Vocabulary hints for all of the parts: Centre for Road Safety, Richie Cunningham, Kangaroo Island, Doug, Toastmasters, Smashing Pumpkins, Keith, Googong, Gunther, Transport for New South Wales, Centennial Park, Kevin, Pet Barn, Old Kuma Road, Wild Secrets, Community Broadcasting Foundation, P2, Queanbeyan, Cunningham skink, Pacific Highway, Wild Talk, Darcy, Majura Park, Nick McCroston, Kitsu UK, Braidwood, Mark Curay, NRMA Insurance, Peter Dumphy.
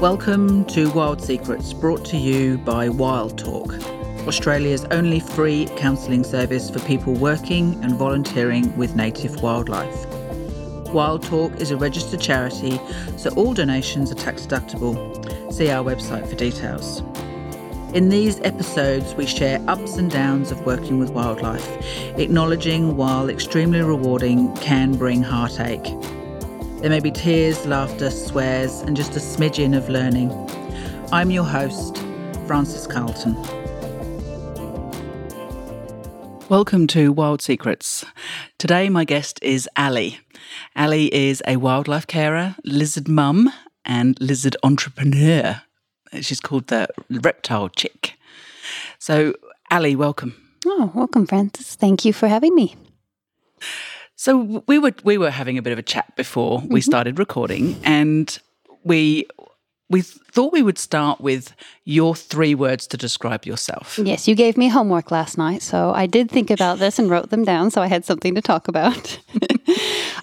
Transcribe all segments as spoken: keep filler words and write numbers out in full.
Welcome to Wild Secrets, brought to you by Wild Talk, Australia's only free counselling service for people working and volunteering with native wildlife. Wild Talk is a registered charity, so all donations are tax deductible. See our website for details. In these episodes, we share ups and downs of working with wildlife, acknowledging while extremely rewarding can bring heartache. There may be tears, laughter, swears, and just a smidgen of learning. I'm your host, Frances Carlton. Welcome to Wild Secrets. Today, my guest is Ali. Ali is a wildlife carer, lizard mum, and lizard entrepreneur. She's called the Reptile Chick. So, Ali, welcome. Oh, welcome, Frances. Thank you for having me. So we were we were having a bit of a chat before mm-hmm. we started recording, and we we thought we would start with your three words to describe yourself. Yes, you gave me homework last night, so I did think about this and wrote them down, so I had something to talk about.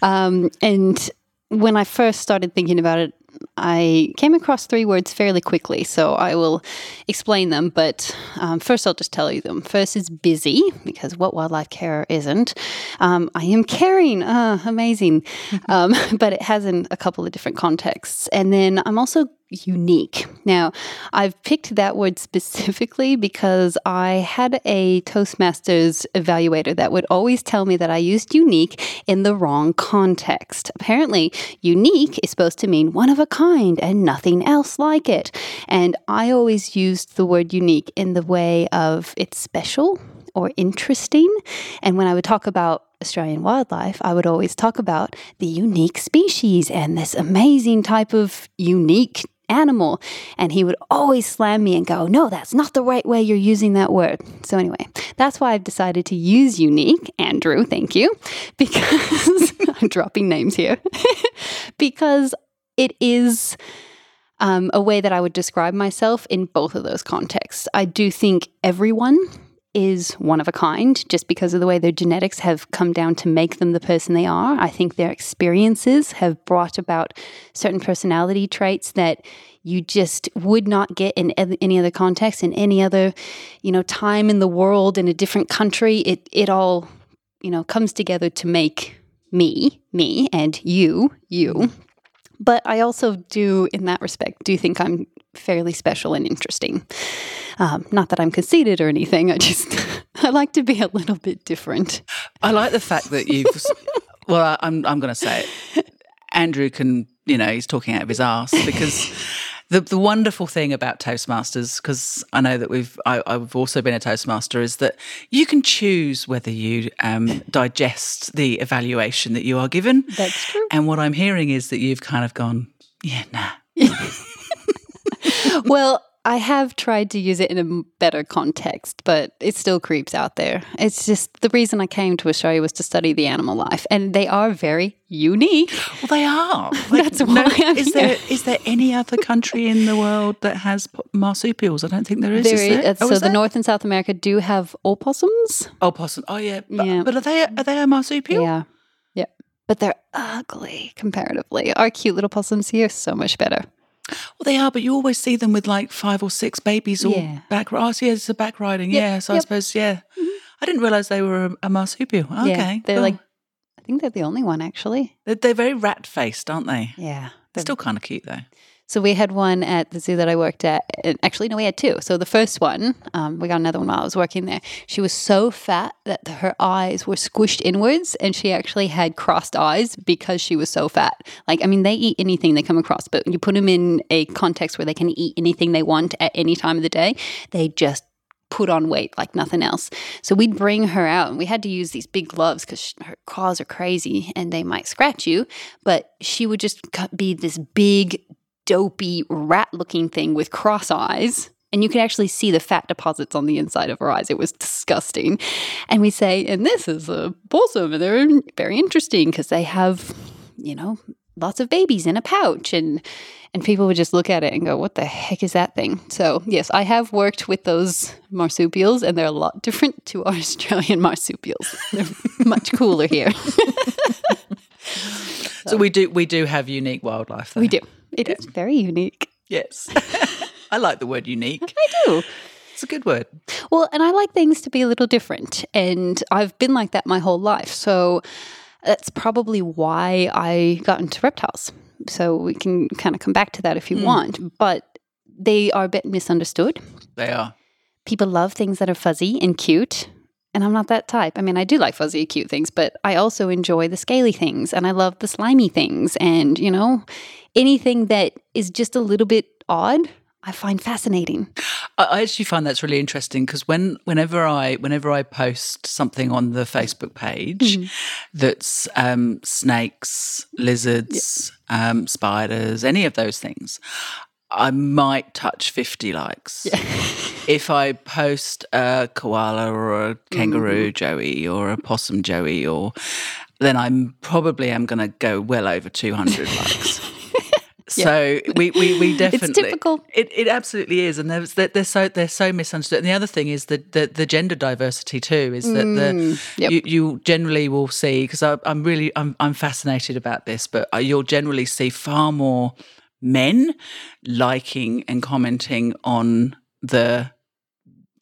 um, and when I first started thinking about it, I came across three words fairly quickly, so I will explain them, but um, first I'll just tell you them. First is busy, because what wildlife carer isn't? Um, I am caring, uh, amazing, um, but it has in a couple of different contexts. And then I'm also unique. Now, I've picked that word specifically because I had a Toastmasters evaluator that would always tell me that I used unique in the wrong context. Apparently, unique is supposed to mean one of a kind and nothing else like it. And I always used the word unique in the way of it's special or interesting. And when I would talk about Australian wildlife, I would always talk about the unique species and this amazing type of unique animal. And he would always slam me and go, no, that's not the right way you're using that word. So anyway, that's why I've decided to use unique, Andrew, thank you, because I'm dropping names here, because it is um, a way that I would describe myself in both of those contexts. I do think everyone is one of a kind just because of the way their genetics have come down to make them the person they are. I think their experiences have brought about certain personality traits that you just would not get in any other context, in any other, you know, time in the world, in a different country. It it all, you know, comes together to make me, me, and you, you. But I also do, in that respect, do think I'm fairly special and interesting. Um, not that I'm conceited or anything. I just, I like to be a little bit different. I like the fact that you've, well, I, I'm I'm going to say it. Andrew can, you know, he's talking out of his ass because the, the wonderful thing about Toastmasters, because I know that we've, I, I've also been a Toastmaster, is that you can choose whether you um, digest the evaluation that you are given. That's true. And what I'm hearing is that you've kind of gone, yeah, nah. Well, I have tried to use it in a better context, but it still creeps out there. It's just the reason I came to Australia was to study the animal life, and they are very unique. Well, they are. Like, That's why no, I'm is here. There, is there any other country in the world that has marsupials? I don't think there is. There is, is there? So oh, is the there? North and South America do have opossums. Opossum. Oh, yeah. But, yeah. but are they are they a marsupial? Yeah. Yeah. But they're ugly comparatively. Our cute little possums here are so much better. Well, they are, but you always see them with like five or six babies all yeah. back. Oh, so yeah, it's a back riding. Yep. Yeah, so yep. I suppose, yeah. Mm-hmm. I didn't realise they were a, a marsupial. Okay. Yeah, they're cool. like, I think they're the only one actually. They're, they're very rat-faced, aren't they? Yeah. They're still kind of cute though. So we had one at the zoo that I worked at. Actually, no, we had two. So the first one, um, we got another one while I was working there. She was so fat that her eyes were squished inwards, and she actually had crossed eyes because she was so fat. Like, I mean, they eat anything they come across, but when you put them in a context where they can eat anything they want at any time of the day, they just put on weight like nothing else. So we'd bring her out, and we had to use these big gloves because her claws are crazy and they might scratch you, but she would just be this big, dopey rat-looking thing with cross eyes, and you could actually see the fat deposits on the inside of her eyes. It was disgusting. And we say, and this is a possum, and they're very interesting because they have, you know, lots of babies in a pouch, and and people would just look at it and go, what the heck is that thing? So, yes, I have worked with those marsupials, and they're a lot different to our Australian marsupials. They're much cooler here. so. so we do we do have unique wildlife, though. We do. It yeah. is very unique. Yes. I like the word unique. I do. It's a good word. Well, and I like things to be a little different, and I've been like that my whole life. So that's probably why I got into reptiles. So we can kind of come back to that if you mm. want, but they are a bit misunderstood. They are. People love things that are fuzzy and cute, and I'm not that type. I mean, I do like fuzzy and cute things, but I also enjoy the scaly things, and I love the slimy things, and, you know, anything that is just a little bit odd, I find fascinating. I actually find that's really interesting because when whenever I whenever I post something on the Facebook page mm-hmm. that's um, snakes, lizards, yeah. um, spiders, any of those things, I might touch fifty likes. Yeah. If I post a koala or a kangaroo mm-hmm. joey or a possum joey, or then I'm probably am going to go well over two hundred likes. So yeah. we, we, we definitely... It's typical. It, it absolutely is, and they're, they're so they're so misunderstood. And the other thing is the, the, the gender diversity too, is that mm, the yep. you, you generally will see, because I'm really I'm, I'm fascinated about this, but you'll generally see far more men liking and commenting on the...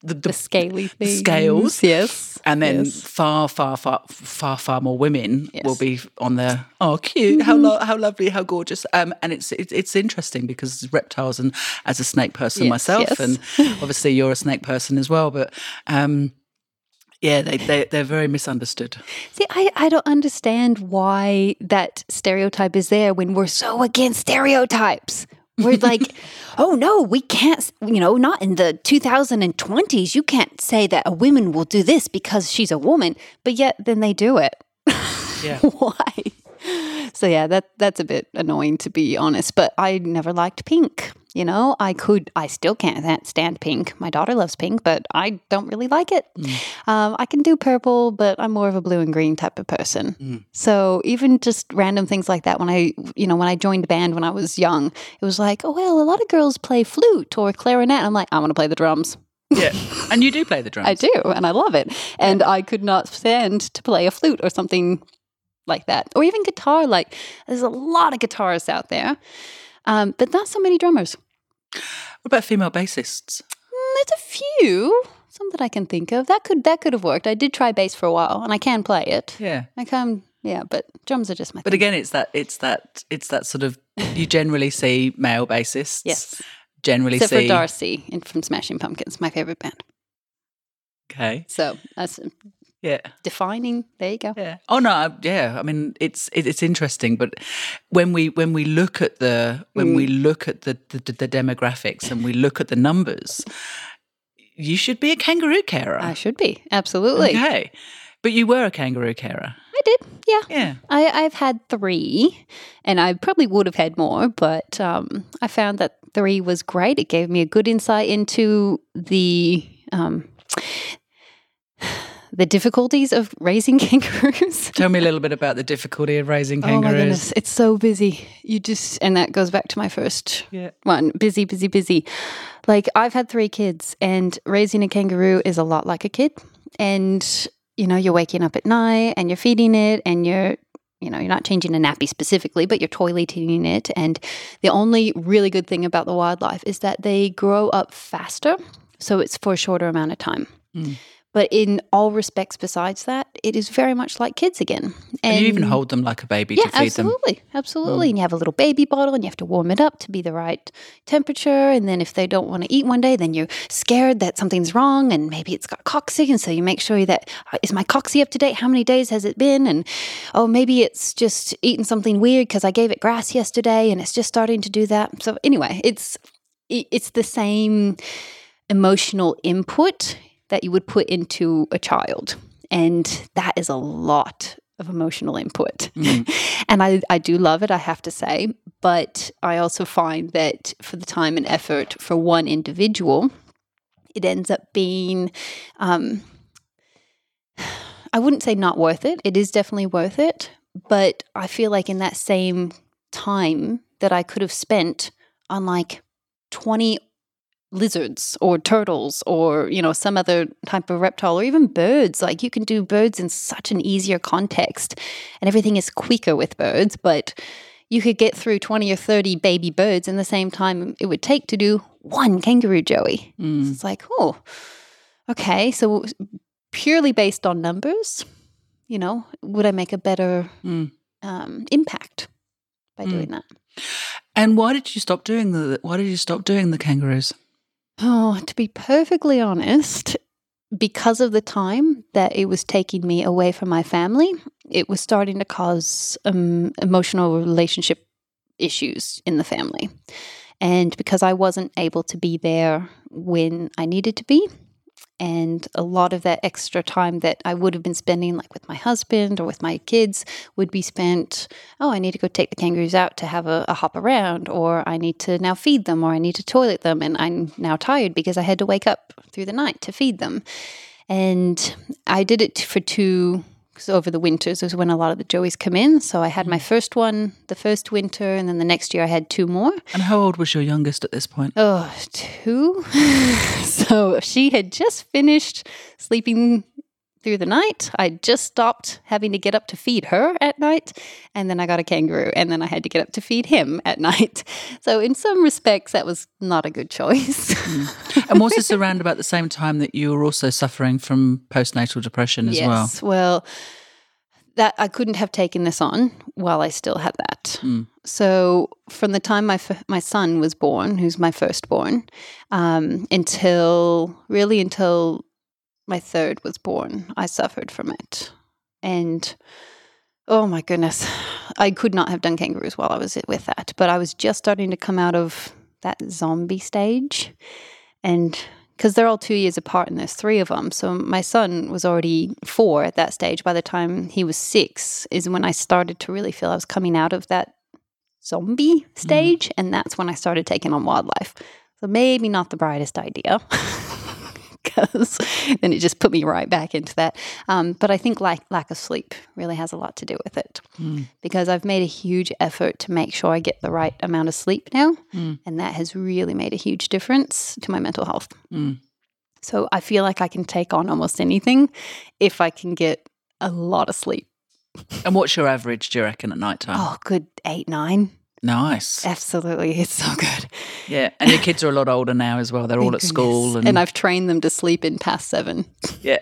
The, the, the scaly things. Scales. Yes. And then yes. far, far, far, far, far more women yes. will be on the, oh, cute, mm-hmm. how lo- how lovely, how gorgeous. Um, and it's it, it's interesting because reptiles, and as a snake person yes, myself, yes. and obviously you're a snake person as well, but um, yeah, they, they, they're very misunderstood. See, I, I don't understand why that stereotype is there when we're so against stereotypes. We're like, oh, no, we can't, you know, not in the two thousand twenties. You can't say that a woman will do this because she's a woman, but yet then they do it. Yeah. Why? So, yeah, that that's a bit annoying, to be honest, but I never liked pink. You know, I could, I still can't stand pink. My daughter loves pink, but I don't really like it. Mm. Um, I can do purple, but I'm more of a blue and green type of person. Mm. So even just random things like that, when I, you know, when I joined a band when I was young, it was like, oh, well, a lot of girls play flute or clarinet. I'm like, I want to play the drums. Yeah, and you do play the drums. I do, and I love it. And I could not stand to play a flute or something like that, or even guitar. Like, there's a lot of guitarists out there, um, but not so many drummers. What about female bassists? Mm, there's a few, some that I can think of. That could that could have worked. I did try bass for a while, and I can play it. Yeah, I can. Yeah, but drums are just my. But thing. Again, it's that it's that it's that sort of you generally see male bassists. Yes, generally except see for Darcy in, from Smashing Pumpkins, my favorite band. Okay, so that's. Yeah, defining. There you go. Yeah. Oh no. Yeah. I mean, it's it, it's interesting, but when we when we look at the when mm. we look at the, the the demographics and we look at the numbers, you should be a kangaroo carer. I should be, absolutely. Okay, but you were a kangaroo carer. I did. Yeah. Yeah. I, I've had three, and I probably would have had more, but um, I found that three was great. It gave me a good insight into the. Um, The difficulties of raising kangaroos. Tell me a little bit about the difficulty of raising kangaroos. Oh, my goodness. It's so busy. You just, and that goes back to my first yeah. one. Busy, busy, busy. Like, I've had three kids, and raising a kangaroo is a lot like a kid. And, you know, you're waking up at night and you're feeding it, and you're, you know, you're not changing a nappy specifically, but you're toileting it. And the only really good thing about the wildlife is that they grow up faster. So it's for a shorter amount of time. Mm. But in all respects besides that, it is very much like kids again. And, and you even hold them like a baby yeah, to feed absolutely, them. Yeah, absolutely, absolutely. Oh. And you have a little baby bottle, and you have to warm it up to be the right temperature. And then if they don't want to eat one day, then you're scared that something's wrong and maybe it's got cocci. And so you make sure that, is my cocci up to date? How many days has it been? And, oh, maybe it's just eating something weird because I gave it grass yesterday and it's just starting to do that. So anyway, it's it's the same emotional input that you would put into a child. And that is a lot of emotional input. Mm. And I, I do love it, I have to say. But I also find that for the time and effort for one individual, it ends up being, um, I wouldn't say not worth it. It is definitely worth it. But I feel like in that same time that I could have spent on like twenty lizards or turtles or, you know, some other type of reptile, or even birds. Like, you can do birds in such an easier context, and everything is quicker with birds, but you could get through twenty or thirty baby birds in the same time it would take to do one kangaroo joey. Mm. So it's like, oh, okay. So purely based on numbers, you know, would I make a better mm. um, impact by mm. doing that? And why did you stop doing the? Why did you stop doing the kangaroos? Oh, to be perfectly honest, because of the time that it was taking me away from my family, it was starting to cause um, emotional relationship issues in the family. And because I wasn't able to be there when I needed to be, and a lot of that extra time that I would have been spending like with my husband or with my kids would be spent, oh, I need to go take the kangaroos out to have a, a hop around, or I need to now feed them, or I need to toilet them, and I'm now tired because I had to wake up through the night to feed them. And I did it for two, because over the winters is when a lot of the joeys come in. So I had my first one the first winter, and then the next year I had two more. And how old was your youngest at this point? Oh, two. So she had just finished sleeping through the night. I just stopped having to get up to feed her at night, and then I got a kangaroo, and then I had to get up to feed him at night. So in some respects, that was not a good choice. Mm. And was this around about the same time that you were also suffering from postnatal depression as yes, well? Yes, well, that I couldn't have taken this on while I still had that. Mm. So from the time my f- my son was born, who's my firstborn, um, until really until. my third was born, I suffered from it. And, oh my goodness, I could not have done kangaroos while I was with that. But I was just starting to come out of that zombie stage. And because they're all two years apart and there's three of them. So my son was already four at that stage. By the time he was six is when I started to really feel I was coming out of that zombie stage. Mm. And that's when I started taking on wildlife. So maybe not the brightest idea. Because then it just put me right back into that. Um, but I think like lack of sleep really has a lot to do with it, mm. because I've made a huge effort to make sure I get the right amount of sleep now, mm. and that has really made a huge difference to my mental health. Mm. So I feel like I can take on almost anything if I can get a lot of sleep. And what's your average, do you reckon, at nighttime? Oh, good eight, nine. Nice. Absolutely. It's so good. Yeah. And your kids are a lot older now as well. They're all at goodness. school. And... and I've trained them to sleep in past seven. Yeah.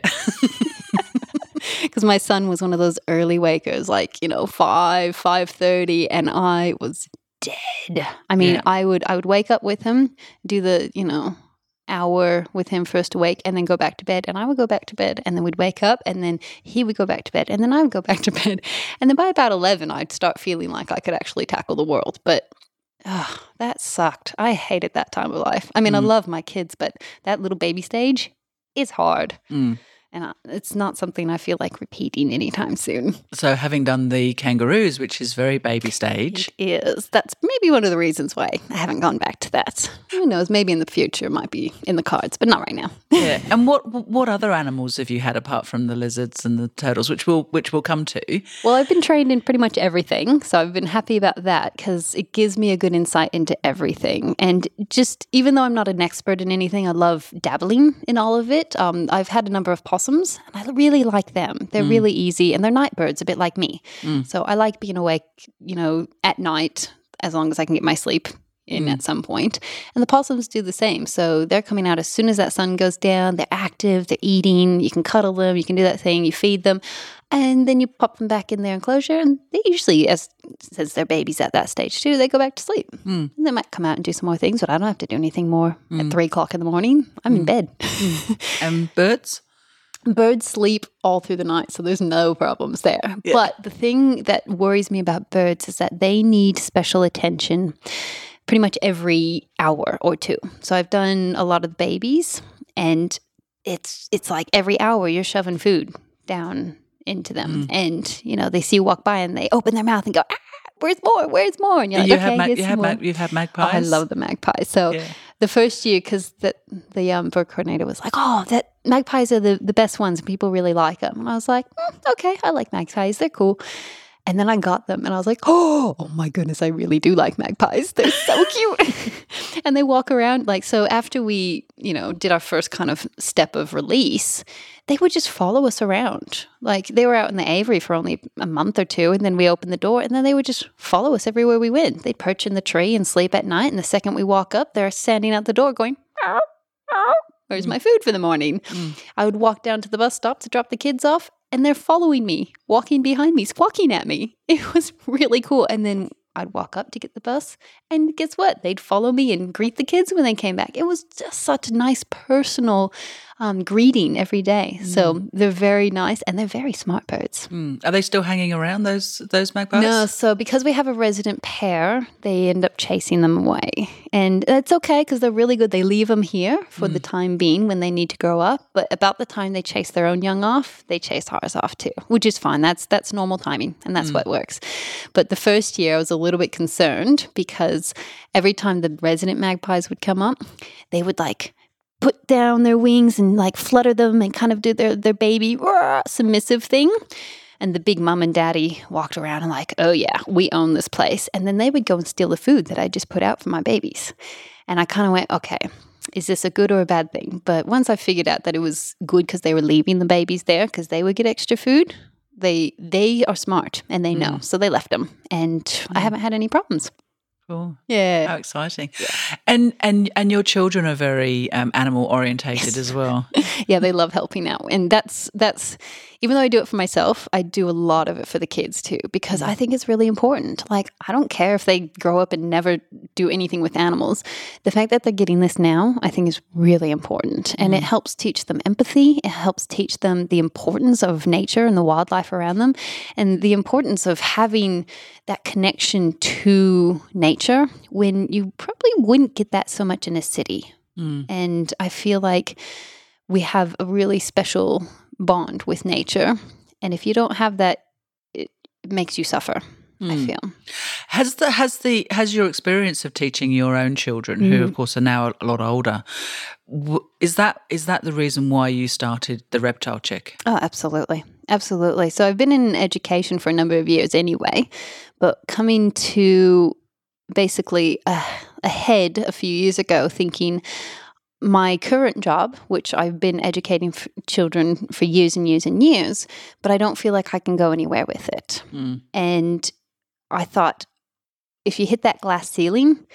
Because my son was one of those early wakers, like, you know, five, five thirty, and I was dead. I mean, yeah. I would I would wake up with him, do the, you know, hour with him first awake, and then go back to bed, and I would go back to bed, and then we'd wake up, and then he would go back to bed, and then I would go back to bed, and then by about eleven I'd start feeling like I could actually tackle the world. But oh, that sucked. I hated that time of life. I mean, mm. I love my kids, but that little baby stage is hard, mm. and I, it's not something I feel like repeating anytime soon. So having done the kangaroos, which is very baby stage. It is. That's maybe one of the reasons why I haven't gone back to that. Who knows, maybe in the future it might be in the cards, but not right now. Yeah. And what what other animals have you had apart from the lizards and the turtles, which we'll, which we'll come to? Well, I've been trained in pretty much everything, so I've been happy about that because it gives me a good insight into everything. And just even though I'm not an expert in anything, I love dabbling in all of it. Um, I've had a number of possibilities. And I really like them. They're mm. really easy, and they're night birds, a bit like me. Mm. So I like being awake, you know, at night, as long as I can get my sleep in mm. at some point. And the possums do the same. So they're coming out as soon as that sun goes down. They're active. They're eating. You can cuddle them. You can do that thing. You feed them. And then you pop them back in their enclosure, and they usually, as since they're babies at that stage too, they go back to sleep. Mm. And they might come out and do some more things, but I don't have to do anything more mm. at three o'clock in the morning. I'm mm. in bed. Mm. And birds? Birds sleep all through the night, so there's no problems there. Yeah. But the thing that worries me about birds is that they need special attention pretty much every hour or two. So I've done a lot of babies, and it's it's like every hour you're shoving food down into them. Mm. And, you know, they see you walk by and they open their mouth and go, ah, where's more, where's more? And you're like, you okay, mag- here's you some more. Mag- you've had magpies? Oh, I love the magpies. So yeah. The first year, because the, the um, bird coordinator was like, oh, that magpies are the, the best ones. People really like them. And I was like, mm, okay, I like magpies. They're cool. And then I got them and I was like, oh, oh my goodness, I really do like magpies. They're so cute. And they walk around like, so after we, you know, did our first kind of step of release, they would just follow us around. Like they were out in the aviary for only a month or two. And then we opened the door and then they would just follow us everywhere we went. They'd perch in the tree and sleep at night. And the second we walk up, they're standing out the door going, meow, meow. Where's my food for the morning? Mm. I would walk down to the bus stop to drop the kids off and they're following me, walking behind me, squawking at me. It was really cool. And then I'd walk up to get the bus and guess what? They'd follow me and greet the kids when they came back. It was just such a nice personal um, greeting every day. Mm. So they're very nice and they're very smart birds. Mm. Are they still hanging around, those those magpies? No, so because we have a resident pair, they end up chasing them away. And that's okay because they're really good. They leave them here for mm. the time being when they need to grow up. But about the time they chase their own young off, they chase ours off too, which is fine. That's, that's normal timing and that's mm. what works. But the first year I was a little bit concerned because every time the resident magpies would come up, they would like put down their wings and like flutter them and kind of do their, their baby rah, submissive thing. And the big mum and daddy walked around and like, oh yeah, we own this place. And then they would go and steal the food that I just put out for my babies. And I kind of went, okay, is this a good or a bad thing? But once I figured out that it was good because they were leaving the babies there because they would get extra food, They they are smart and they know. Mm. So they left them and mm. I haven't had any problems. Cool. Yeah. How exciting. Yeah. And and and your children are very um, animal orientated yes. as well. Yeah, they love helping out. And that's that's even though I do it for myself, I do a lot of it for the kids too because I think it's really important. Like I don't care if they grow up and never do anything with animals. The fact that they're getting this now I think is really important and mm. it helps teach them empathy. It helps teach them the importance of nature and the wildlife around them and the importance of having that connection to nature when you probably wouldn't get that so much in a city. Mm. And I feel like we have a really special bond with nature. And if you don't have that, it makes you suffer, mm. I feel. Has the has the has your experience of teaching your own children, mm. who of course are now a lot older, is that is that the reason why you started the reptile check? Oh, absolutely. Absolutely. So I've been in education for a number of years anyway, but coming to basically a, a head a few years ago thinking, my current job, which I've been educating f- children for years and years and years, but I don't feel like I can go anywhere with it. Mm. And I thought, if you hit that glass ceiling,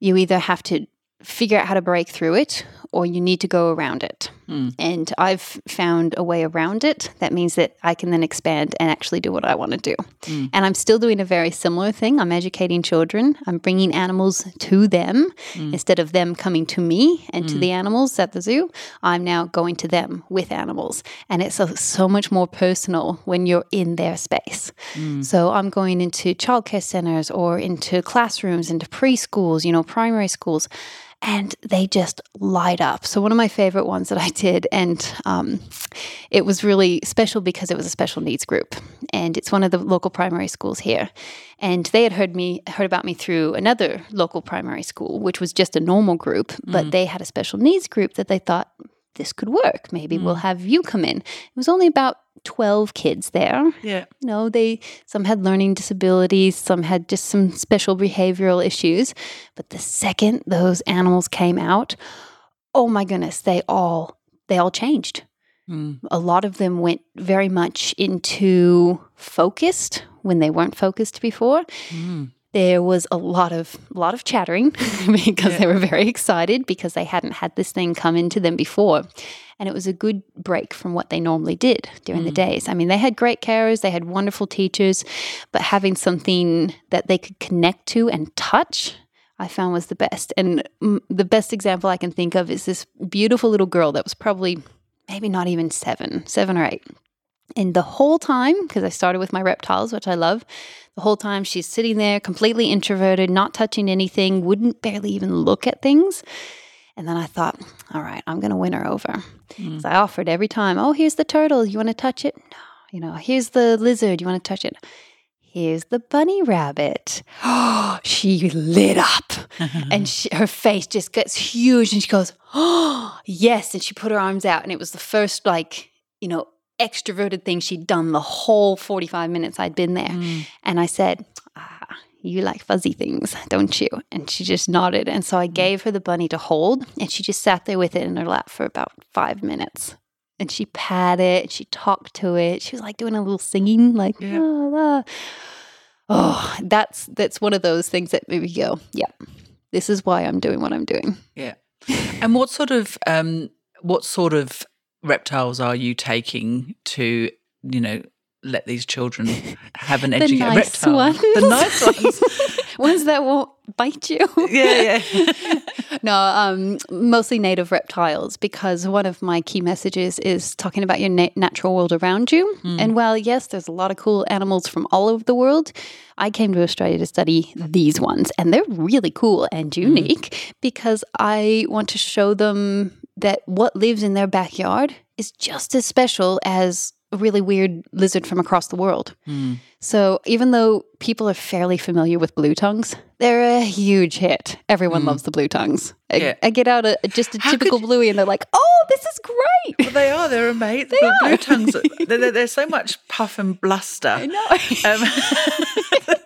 you either have to figure out how to break through it or you need to go around it. Mm. And I've found a way around it. That means that I can then expand and actually do what I want to do. Mm. And I'm still doing a very similar thing. I'm educating children. I'm bringing animals to them mm. instead of them coming to me and mm. to the animals at the zoo. I'm now going to them with animals. And it's so, so much more personal when you're in their space. Mm. So I'm going into childcare centers or into classrooms, into preschools, you know, primary schools. And they just light up. So one of my favorite ones that I did, and um, it was really special because it was a special needs group. And it's one of the local primary schools here. And they had heard me heard about me through another local primary school, which was just a normal group. But mm. they had a special needs group that they thought, this could work. Maybe mm. we'll have you come in. It was only about twelve kids there. Yeah. You know, they some had learning disabilities, some had just some special behavioral issues. But the second those animals came out, oh my goodness, they all they all changed. Mm. A lot of them went very much into focused when they weren't focused before. Mm. There was a lot of lot of chattering because yeah. they were very excited because they hadn't had this thing come into them before. And it was a good break from what they normally did during mm. the days. I mean, they had great carers, they had wonderful teachers, but having something that they could connect to and touch, I found was the best. And m- the best example I can think of is this beautiful little girl that was probably maybe not even seven, seven or eight. And the whole time, because I started with my reptiles, which I love, the whole time she's sitting there completely introverted, not touching anything, wouldn't barely even look at things. And then I thought, all right, I'm going to win her over. Mm. So I offered every time, oh, here's the turtle. You want to touch it? No. You know, here's the lizard. You want to touch it? Here's the bunny rabbit. Oh, she lit up. And she, her face just gets huge and she goes, oh, yes. And she put her arms out and it was the first like, you know, extroverted thing she'd done the whole forty-five minutes I'd been there. Mm. And I said, ah, you like fuzzy things, don't you? And she just nodded. And so I gave her the bunny to hold, and she just sat there with it in her lap for about five minutes. And she pat it, she talked to it. She was like doing a little singing, like, yeah. la, la. Oh, that's that's one of those things that made me go, yeah, this is why I'm doing what I'm doing. Yeah. And what sort of um, what sort of reptiles are you taking to, you know, let these children have an educated nice reptile? Ones. The nice ones. Ones that won't bite you. Yeah, yeah. No, um, mostly native reptiles, because one of my key messages is talking about your na- natural world around you. Mm. And while, yes, there's a lot of cool animals from all over the world, I came to Australia to study these ones. And they're really cool and unique mm. because I want to show them that what lives in their backyard is just as special as a really weird lizard from across the world. Mm. So even though people are fairly familiar with blue tongues, they're a huge hit. Everyone mm. loves the blue tongues. I, yeah. I get out a, just a How typical could... bluey and they're like, oh, this is great. Well, they are. They're amazing. They the are. Blue tongues, they're, they're so much puff and bluster. I know. Um,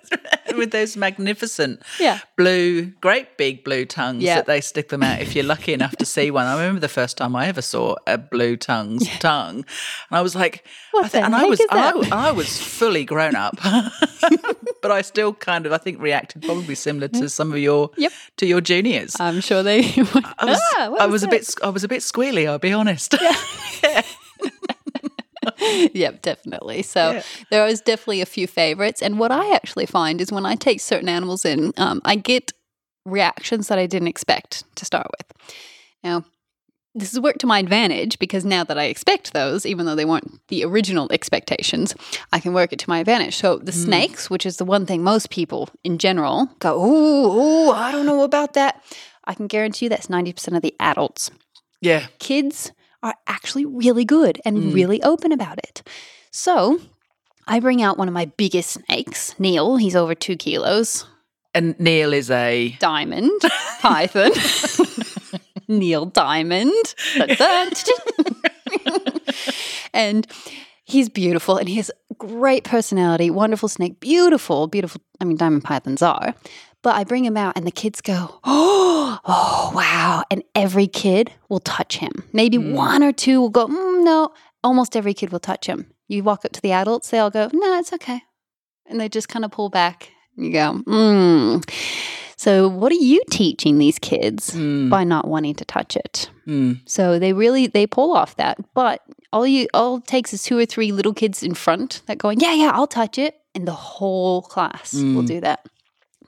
with those magnificent yeah. blue, great big blue tongues yeah. that they stick them out if you're lucky enough to see one. I remember the first time I ever saw a blue tongue's yeah. tongue, and I was like, what I th- and I was, I, I was fully grown up. But I still kind of, I think, reacted probably similar to some of your yep. to your juniors. I'm sure they. Went, I was, ah, what I was, was a bit, I was a bit squealy. I'll be honest. Yeah. yeah. Yep, definitely. So yeah. there is definitely a few favorites. And what I actually find is when I take certain animals in, um, I get reactions that I didn't expect to start with. Now, this has worked to my advantage because now that I expect those, even though they weren't the original expectations, I can work it to my advantage. So the mm. snakes, which is the one thing most people in general go, ooh, ooh, I don't know about that. I can guarantee you that's ninety percent of the adults. Yeah. Kids are actually really good and mm. really open about it. So I bring out one of my biggest snakes, Neil. He's over two kilos. And Neil is a? Diamond python. Neil Diamond. And he's beautiful and he has great personality, wonderful snake, beautiful, beautiful. I mean, diamond pythons are. But I bring him out and the kids go, oh, oh wow. And every kid will touch him. Maybe mm. one or two will go, mm, no. Almost every kid will touch him. You walk up to the adults, they all go, no, it's okay. And they just kind of pull back. You go, mm. So what are you teaching these kids mm. by not wanting to touch it? Mm. So they really, they pull off that. But all you all it takes is two or three little kids in front that going, yeah, yeah, I'll touch it. And the whole class mm. will do that.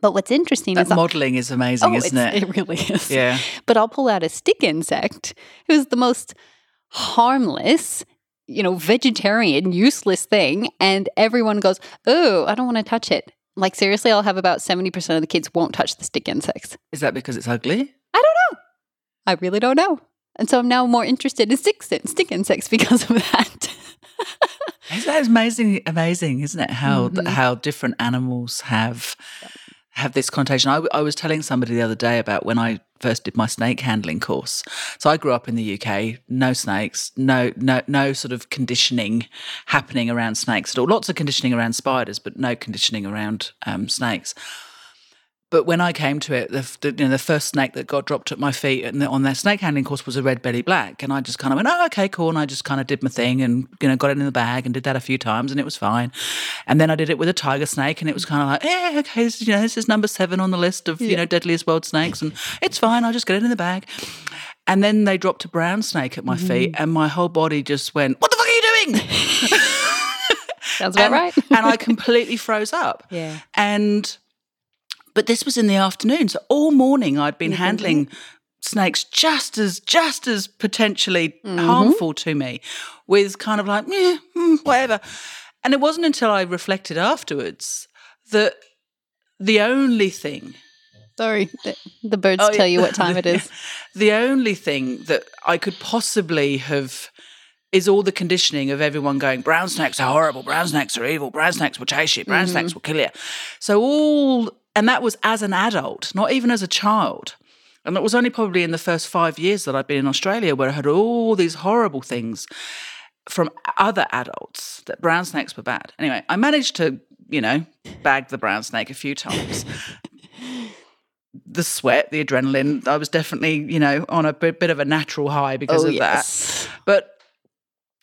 But what's interesting that is that modeling is amazing, oh, isn't it? It really is. Yeah. But I'll pull out a stick insect who's the most harmless, you know, vegetarian, useless thing. And everyone goes, oh, I don't want to touch it. Like, seriously, I'll have about seventy percent of the kids won't touch the stick insects. Is that because it's ugly? I don't know. I really don't know. And so I'm now more interested in stick, stick insects because of that. That is amazing, amazing, isn't it? How mm-hmm. how different animals have have this connotation. I, I was telling somebody the other day about when I first did my snake handling course. So I grew up in the U K, no snakes, no no no sort of conditioning happening around snakes at all. Lots of conditioning around spiders, but no conditioning around um, snakes. But when I came to it, the, the, you know, the first snake that got dropped at my feet and the, on their snake handling course was a red-belly black, and I just kind of went, oh, okay, cool, and I just kind of did my thing and, you know, got it in the bag and did that a few times and it was fine. And then I did it with a tiger snake and it was kind of like, eh, okay, this, you know, this is number seven on the list of, yeah. you know, deadliest world snakes and it's fine, I'll just get it in the bag. And then they dropped a brown snake at my mm. feet and my whole body just went, what the fuck are you doing? Sounds about and, right. And I completely froze up. Yeah. And... But this was in the afternoon, so all morning I'd been mm-hmm. handling snakes just as just as potentially mm-hmm. harmful to me with kind of like, eh, mm, whatever. And it wasn't until I reflected afterwards that the only thing... Sorry, the, the birds oh, tell you what time it is. The only thing that I could possibly have... is all the conditioning of everyone going, brown snakes are horrible, brown snakes are evil, brown snakes will chase you, brown mm-hmm. snakes will kill you. So all... And that was as an adult, not even as a child. And it was only probably in the first five years that I'd been in Australia where I heard all these horrible things. from other adults that brown snakes were bad. Anyway, I managed to, you know, bag the brown snake a few times. The sweat, the adrenaline, I was definitely, you know, on a bit, bit of a natural high because oh, of yes. that. But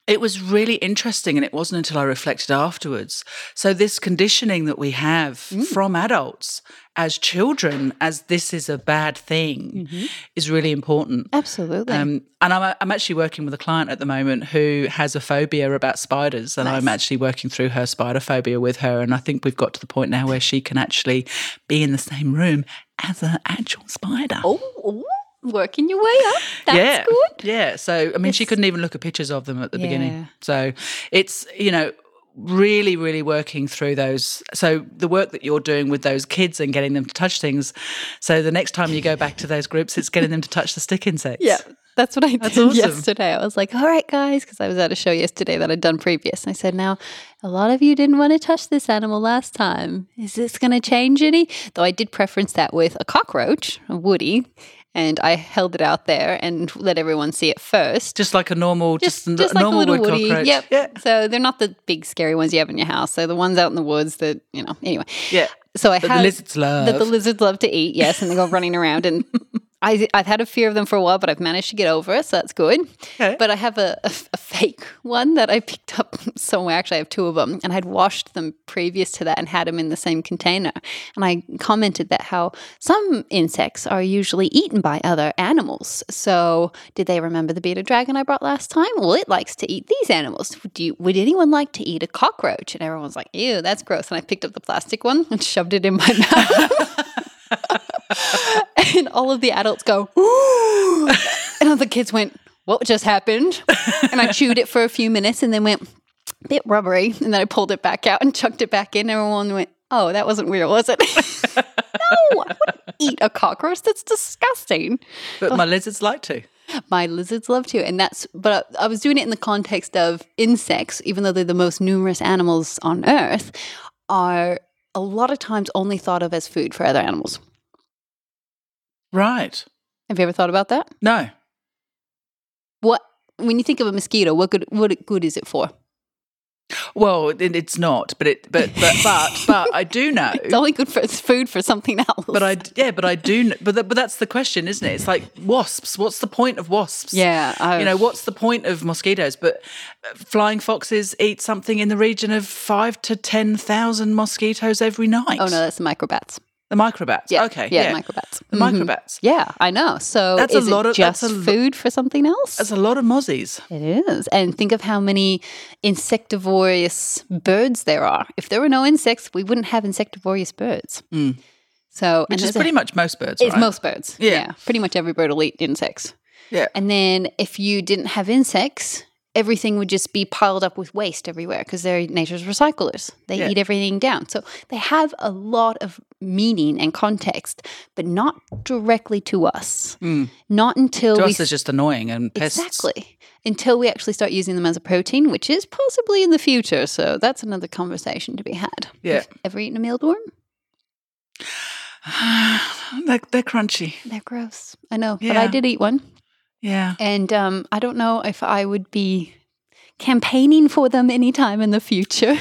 it was really interesting, and it wasn't until I reflected afterwards. So this conditioning that we have mm. from adults as children, as this is a bad thing, mm-hmm. is really important. Absolutely. Um, and I'm, I'm actually working with a client at the moment who has a phobia about spiders, and nice. I'm actually working through her spider phobia with her, and I think we've got to the point now where she can actually be in the same room as an actual spider. Oh, oh. Working your way up. That's yeah. good. Yeah. So, I mean, it's, she couldn't even look at pictures of them at the yeah. beginning. So it's, you know, really, really working through those. So the work that you're doing with those kids and getting them to touch things. So the next time you go back to those groups, it's getting them to touch the stick insects. Yeah. That's what I that's did awesome. yesterday. I was like, all right, guys, because I was at a show yesterday that I'd done previous. And I said, now, a lot of you didn't want to touch this animal last time. Is this going to change any? Though I did preference that with a cockroach, a woody. And I held it out there and let everyone see it first. Just like a normal, just, just, just a like normal a little wood woody. Cockroach. Yep. Yeah. So they're not the big scary ones you have in your house. So the ones out in the woods that, you know, anyway. Yeah. So I that had the lizards love. That the lizards love to eat, yes, and they go running around. And I, I've had a fear of them for a while, but I've managed to get over it, so that's good. Okay. But I have a, a, a fake one that I picked up somewhere. Actually, I have two of them, and I'd washed them previous to that and had them in the same container. And I commented that how some insects are usually eaten by other animals. So did they remember the bearded dragon I brought last time? Well, it likes to eat these animals. Would, you, would anyone like to eat a cockroach? And everyone's like, ew, that's gross. And I picked up the plastic one and shoved it in my mouth. And all of the adults go, ooh. And all the kids went, what just happened? And I chewed it for a few minutes and then went, a bit rubbery. And then I pulled it back out and chucked it back in. Everyone went, oh, that wasn't weird, was it? No, I wouldn't eat a cockroach. That's disgusting. But my lizards like to. My lizards love to. And that's, but I, I was doing it in the context of insects, even though they're the most numerous animals on earth, are a lot of times only thought of as food for other animals. Right. Have you ever thought about that? No. What when you think of a mosquito, what good what good is it for? Well, it, it's not, but it but but but, but I do know it's only good for it's food for something else. But I yeah, but I do but the, but that's the question, isn't it? It's like wasps. What's the point of wasps? Yeah, I've... you know, what's the point of mosquitoes? But flying foxes eat something in the region of five to ten thousand mosquitoes every night. Oh no, that's the microbats. The microbats. Yeah. Okay. Yeah, yeah. microbats. The mm-hmm. microbats. Yeah, I know. So that's is a lot it of, just that's a lo- food for something else? That's a lot of mozzies. It is. And think of how many insectivorous birds there are. If there were no insects, we wouldn't have insectivorous birds. Mm. So, Which and is pretty a, much most birds, It's right? most birds. Yeah. yeah. Pretty much every bird will eat insects. Yeah. And then if you didn't have insects, everything would just be piled up with waste everywhere because they're nature's recyclers. They yeah. eat everything down. So they have a lot of meaning and context, but not directly to us. Mm. Not until to we... To us, it's just annoying and pests. Exactly. Until we actually start using them as a protein, which is possibly in the future. So that's another conversation to be had. Yeah. Have you ever eaten a mealworm? they're, they're crunchy. They're gross. I know, yeah. but I did eat one. Yeah. And um, I don't know if I would be campaigning for them anytime in the future.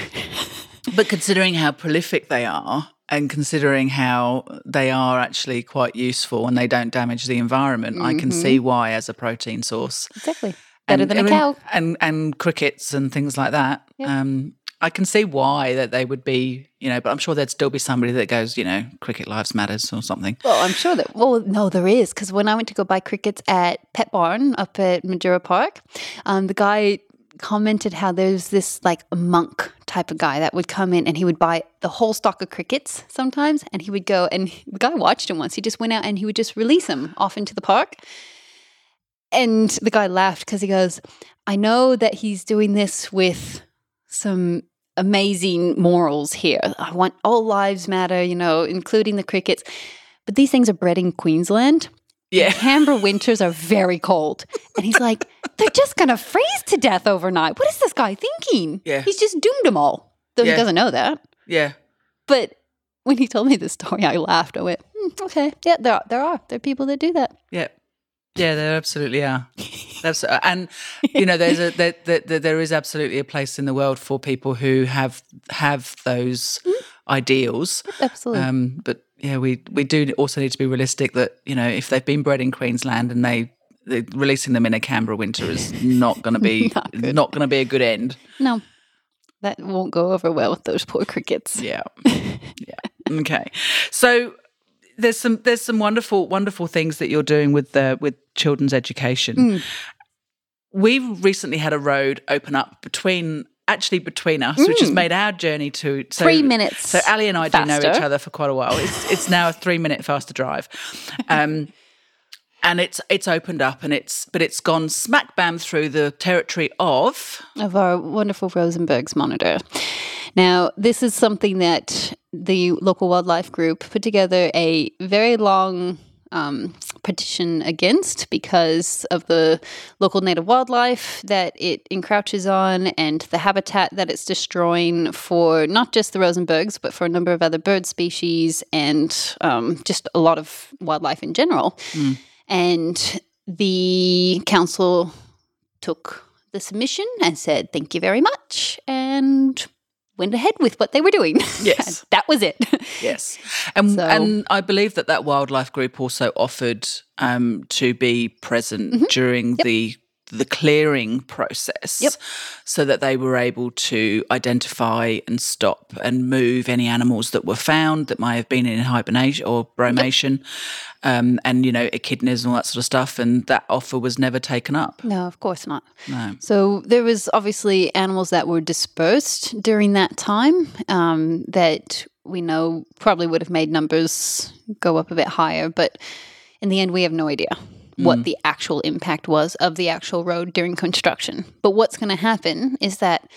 But considering how prolific they are and considering how they are actually quite useful and they don't damage the environment, mm-hmm. I can see why as a protein source. Exactly. Better and, than a cow. And, and crickets and things like that. Yep. Um, I can see why that they would be, you know, but I'm sure there'd still be somebody that goes, you know, cricket lives matters or something. Well, I'm sure that, well, no, there is, because when I went to go buy crickets at Pet Barn up at Majura Park, um, the guy commented how there's this like monk type of guy that would come in and he would buy the whole stock of crickets sometimes and he would go and the guy watched him once. He just went out and he would just release them off into the park. And the guy laughed because he goes, I know that he's doing this with some amazing morals here. I want all lives matter, you know, including the crickets. But these things are bred in Queensland. Yeah. Canberra winters are very cold. And he's like, they're just going to freeze to death overnight. What is this guy thinking? Yeah. He's just doomed them all. Though yeah. he doesn't know that. Yeah. But when he told me this story, I laughed. I went, mm, okay, yeah, there are, there are. There are people that do that. Yeah. Yeah, there absolutely are. That's, and you know, there's a there, there, there is absolutely a place in the world for people who have have those mm. ideals. Absolutely. Um, but yeah, we we do also need to be realistic that, you know, if they've been bred in Queensland and they they're releasing them in a Canberra winter is not going to be not, not going to be a good end. No, that won't go over well with those poor crickets. Yeah, yeah. Okay, so. There's some there's some wonderful wonderful things that you're doing with the with children's education. Mm. We recently had a road open up between actually between us, mm. which has made our journey to so, three minutes. So Ali and I faster. do know each other for quite a while. It's it's now a three minute faster drive, um, and it's it's opened up and it's but it's gone smack bam through the territory of of our wonderful Rosenberg's monitor. Now, this is something that the local wildlife group put together a very long um, petition against because of the local native wildlife that it encroaches on and the habitat that it's destroying for not just the Rosenbergs but for a number of other bird species and um, just a lot of wildlife in general. Mm. And the council took the submission and said, thank you very much, and went ahead with what they were doing. Yes. That was it. Yes. And so, and I believe that that wildlife group also offered um, to be present mm-hmm. during yep. the the clearing process yep. so that they were able to identify and stop and move any animals that were found that might have been in hibernation or bromation yep. um, and, you know, echidnas and all that sort of stuff, and that offer was never taken up. No, of course not. No. So there was obviously animals that were dispersed during that time um, that we know probably would have made numbers go up a bit higher, but in the end we have no idea what mm. the actual impact was of the actual road during construction. But what's going to happen is that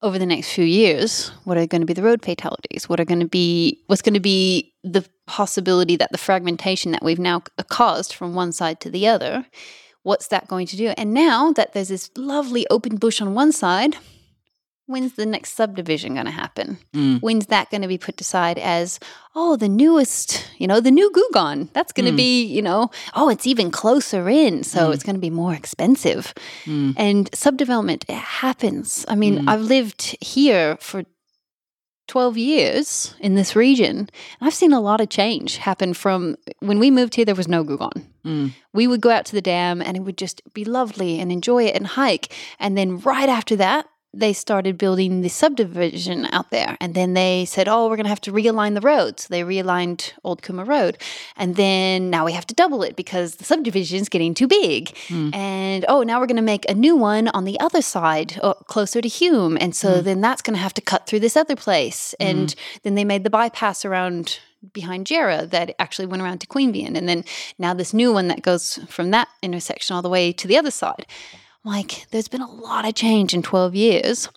over the next few years, what are going to be the road fatalities? What are going to be what's going to be the possibility that the fragmentation that we've now caused from one side to the other, what's that going to do? And now that there's this lovely open bush on one side, when's the next subdivision going to happen? Mm. When's that going to be put aside as, oh, the newest, you know, the new Googong? That's going to mm. be, you know, oh, it's even closer in, so mm. it's going to be more expensive. Mm. And subdevelopment, it happens. I mean, mm. I've lived here for twelve years in this region, and I've seen a lot of change happen from when we moved here, there was no Googong. Mm. We would go out to the dam, and it would just be lovely and enjoy it and hike. And then right after that, they started building the subdivision out there, and then they said, oh, we're going to have to realign the road. So they realigned Old Kuma Road, and then now we have to double it because the subdivision is getting too big. Mm. And, oh, now we're going to make a new one on the other side, uh, closer to Hume, and so mm. then that's going to have to cut through this other place. And mm. then they made the bypass around behind Jarrah that actually went around to Queanbeyan, and then now this new one that goes from that intersection all the way to the other side. Like, there's been a lot of change in twelve years.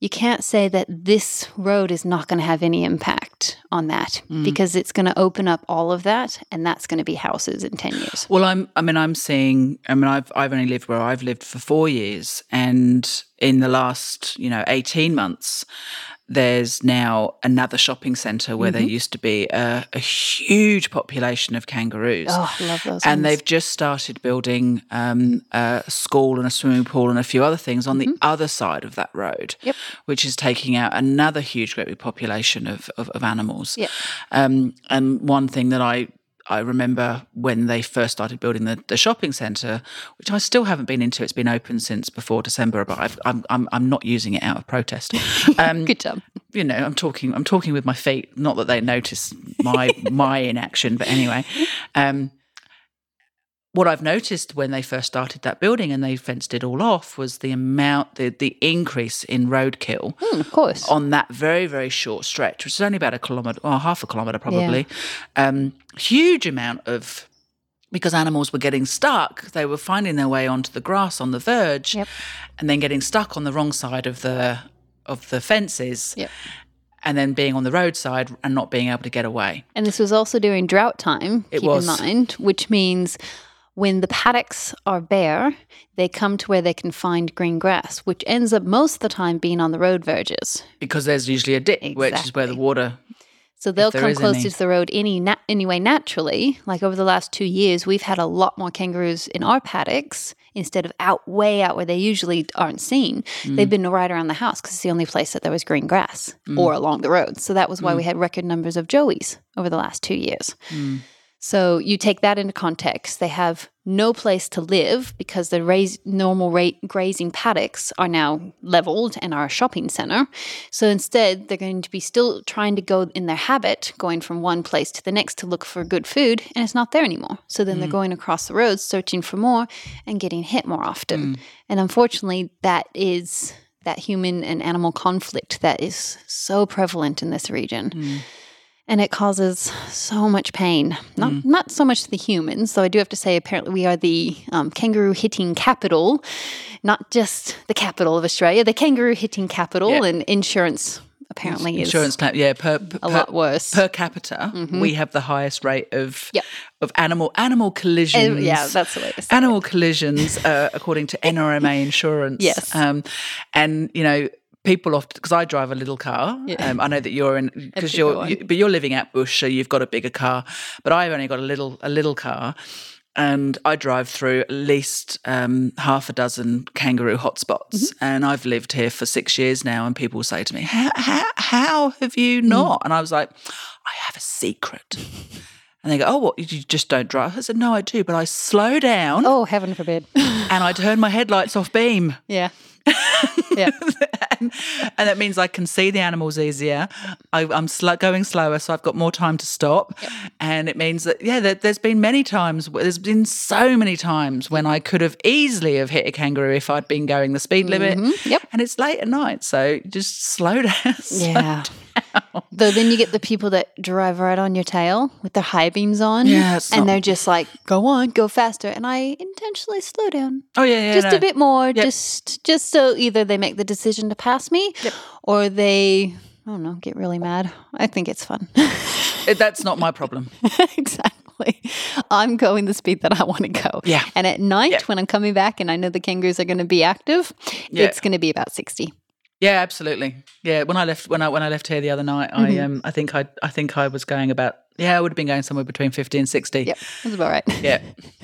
You can't say that this road is not going to have any impact on that mm. because it's going to open up all of that, and that's going to be houses in ten years. Well, I'm, I mean, I'm seeing, I mean, I've, I've only lived where I've lived for four years, and in the last, you know, eighteen months, there's now another shopping centre where mm-hmm. there used to be a, a huge population of kangaroos. Oh, I love those. And ones. They've just started building um, a school and a swimming pool and a few other things on mm-hmm. the other side of that road, yep. which is taking out another huge, great big population of, of, of animals. Yep. Um, and one thing that I... I remember when they first started building the, the shopping centre, which I still haven't been into. It's been open since before December, but I've, I'm I'm I'm not using it out of protest. Um, Good job. You know, I'm talking I'm talking with my feet. Not that they notice my my inaction, but anyway. Um, what I've noticed when they first started that building and they fenced it all off was the amount, the the increase in roadkill mm, of course. on that very, very short stretch, which is only about a kilometre, or half a kilometre probably. Yeah. Um, huge amount of, because animals were getting stuck, they were finding their way onto the grass on the verge yep. and then getting stuck on the wrong side of the of the fences. Yep. And then being on the roadside and not being able to get away. And this was also during drought time, it keep was. in mind, which means when the paddocks are bare, they come to where they can find green grass, which ends up most of the time being on the road verges. Because there's usually a dip, exactly. which is where the water So they'll come closer to the road any na- anyway naturally. Like over the last two years, we've had a lot more kangaroos in our paddocks instead of out way out where they usually aren't seen. Mm. They've been right around the house because it's the only place that there was green grass mm. or along the road. So that was why mm. we had record numbers of joeys over the last two years. Mm. So you take that into context. They have no place to live because the raise, normal ra- grazing paddocks are now leveled and are a shopping center. So instead, they're going to be still trying to go in their habit, going from one place to the next to look for good food, and it's not there anymore. So then mm. they're going across the roads, searching for more and getting hit more often. Mm. And unfortunately, that is that human and animal conflict that is so prevalent in this region. Mm. And it causes so much pain, not mm. not so much to the humans. So I do have to say, apparently we are the um, kangaroo hitting capital, not just the capital of Australia, the kangaroo hitting capital yeah. and insurance apparently Ins- insurance is claim, yeah, per, per, a lot worse. Per capita, mm-hmm. we have the highest rate of yep. of animal animal collisions. Uh, yeah, that's the way to say Animal it. collisions, uh, according to N R M A Insurance. Yes. Um, and, you know, people often, because I drive a little car. Yeah. Um, I know that you're in, because you're, you, but you're living out bush, so you've got a bigger car. But I've only got a little, a little car, and I drive through at least um, half a dozen kangaroo hotspots. Mm-hmm. And I've lived here for six years now, and people say to me, "How, how, how have you not?" Mm. And I was like, "I have a secret." And they go, "Oh, what, you just don't drive?" I said, "No, I do, but I slow down." Oh, heaven forbid. And I turn my headlights off beam. Yeah. Yeah. and, and that means I can see the animals easier. I, I'm sl- going slower, so I've got more time to stop. Yep. And it means that, yeah, there, there's been many times, there's been so many times when I could have easily have hit a kangaroo if I'd been going the speed limit. Mm-hmm. Yep. And it's late at night, so just slow down. Slow yeah. down. Though then you get the people that drive right on your tail with their high beams on. Yeah, it's and not... they're just like, go on, go faster. And I intentionally slow down. Oh, yeah, yeah. Just no. a bit more, yep. just, just so either they make the decision to pass me yep. or they, I don't know, get really mad. I think it's fun. That's not my problem. Exactly. I'm going the speed that I want to go. Yeah. And at night yeah. when I'm coming back and I know the kangaroos are going to be active, yeah. it's going to be about sixty. Yeah, absolutely. Yeah, when I left when I when I left here the other night, mm-hmm. I um I think I I think I was going about yeah I would have been going somewhere between fifty and sixty. Yep, that's about right. Yeah,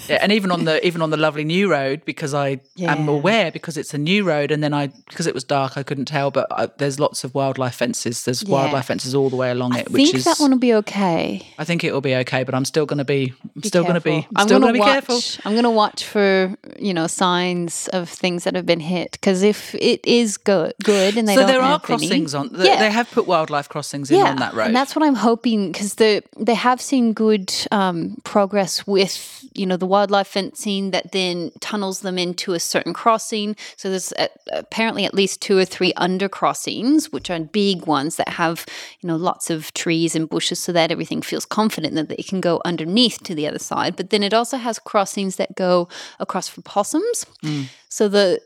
yeah, and even on the even on the lovely new road because I yeah. am aware because it's a new road and then I because it was dark I couldn't tell but I, there's lots of wildlife fences. There's yeah. wildlife fences all the way along it. I which think is, that one will be okay. I think it will be okay, but I'm still going to be I'm be still going to be I'm still going to be careful. I'm going to watch for you know signs of things that have been hit because if it is good good. And they so don't there are crossings any. on. The, yeah. They have put wildlife crossings in yeah. on that road, and that's what I'm hoping because the they have seen good um, progress with you know the wildlife fencing that then tunnels them into a certain crossing. So there's a, apparently at least two or three under crossings, which are big ones that have you know lots of trees and bushes, so that everything feels confident that it can go underneath to the other side. But then it also has crossings that go across for possums. Mm. So the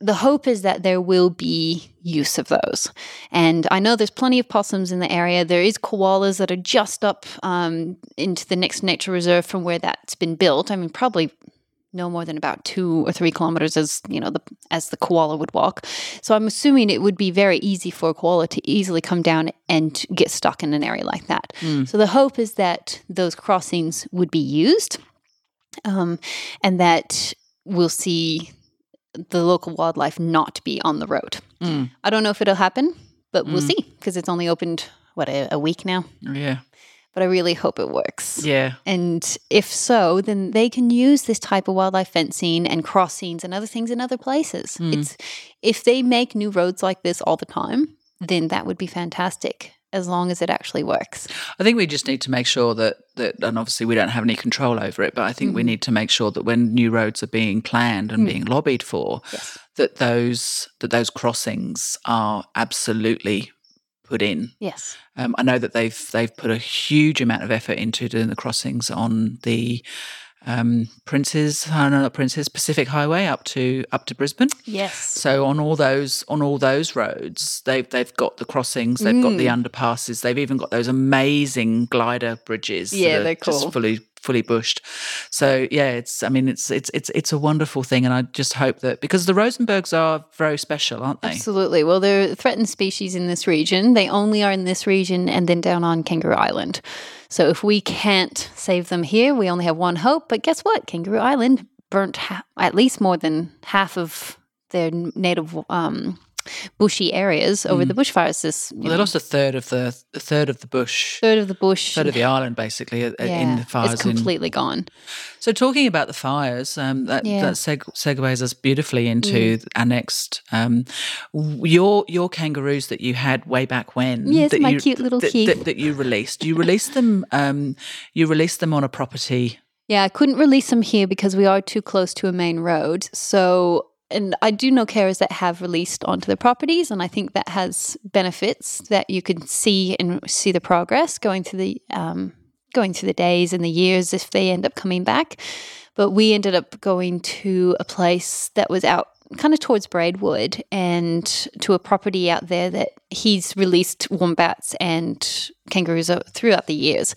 The hope is that there will be use of those. And I know there's plenty of possums in the area. There is koalas that are just up um, into the next nature reserve from where that's been built. I mean, probably no more than about two or three kilometers as, you know, the, as the koala would walk. So I'm assuming it would be very easy for a koala to easily come down and get stuck in an area like that. Mm. So the hope is that those crossings would be used um, and that we'll see the local wildlife not be on the road. Mm. I don't know if it'll happen, but we'll mm. see because it's only opened, what, a, a week now? Yeah. But I really hope it works. Yeah. And if so, then they can use this type of wildlife fencing and crossings and other things in other places. Mm. It's if they make new roads like this all the time, then that would be fantastic as long as it actually works. I think we just need to make sure that, that and obviously we don't have any control over it, but I think mm-hmm. we need to make sure that when new roads are being planned and mm-hmm. being lobbied for, yes. that those that those crossings are absolutely put in. Yes. Um, I know that they've they've put a huge amount of effort into doing the crossings on the Um, Princes, oh no, not Princes, Pacific Highway up to up to Brisbane. Yes. So on all those on all those roads, they've they've got the crossings, they've mm. got the underpasses, they've even got those amazing glider bridges. Yeah, that are they're cool. Just fully fully bushed. So yeah, it's I mean it's it's it's it's a wonderful thing, and I just hope that, because the Rosenbergs are very special, aren't they? Absolutely. Well, they're a threatened species in this region. They only are in this region and then down on Kangaroo Island. So if we can't save them here, we only have one hope. But guess what? Kangaroo Island burnt ha- at least more than half of their native um bushy areas over mm. the bushfires. This well, they lost a third of the a third of the bush, third of the bush, third of the island, basically. Yeah, in the fires, it's completely in. gone. So, talking about the fires, um, that, yeah. that seg- segues us beautifully into mm. our next um, your your kangaroos that you had way back when. Yes, that my you, cute little that, Keith that, that you released. You released them. Um, you released them on a property. Yeah, I couldn't release them here because we are too close to a main road. So. And I do know carers that have released onto their properties, and I think that has benefits that you can see and see the progress going through the um, going through the days and the years if they end up coming back. But we ended up going to a place that was out kind of towards Braidwood, and to a property out there that he's released wombats and kangaroos throughout the years.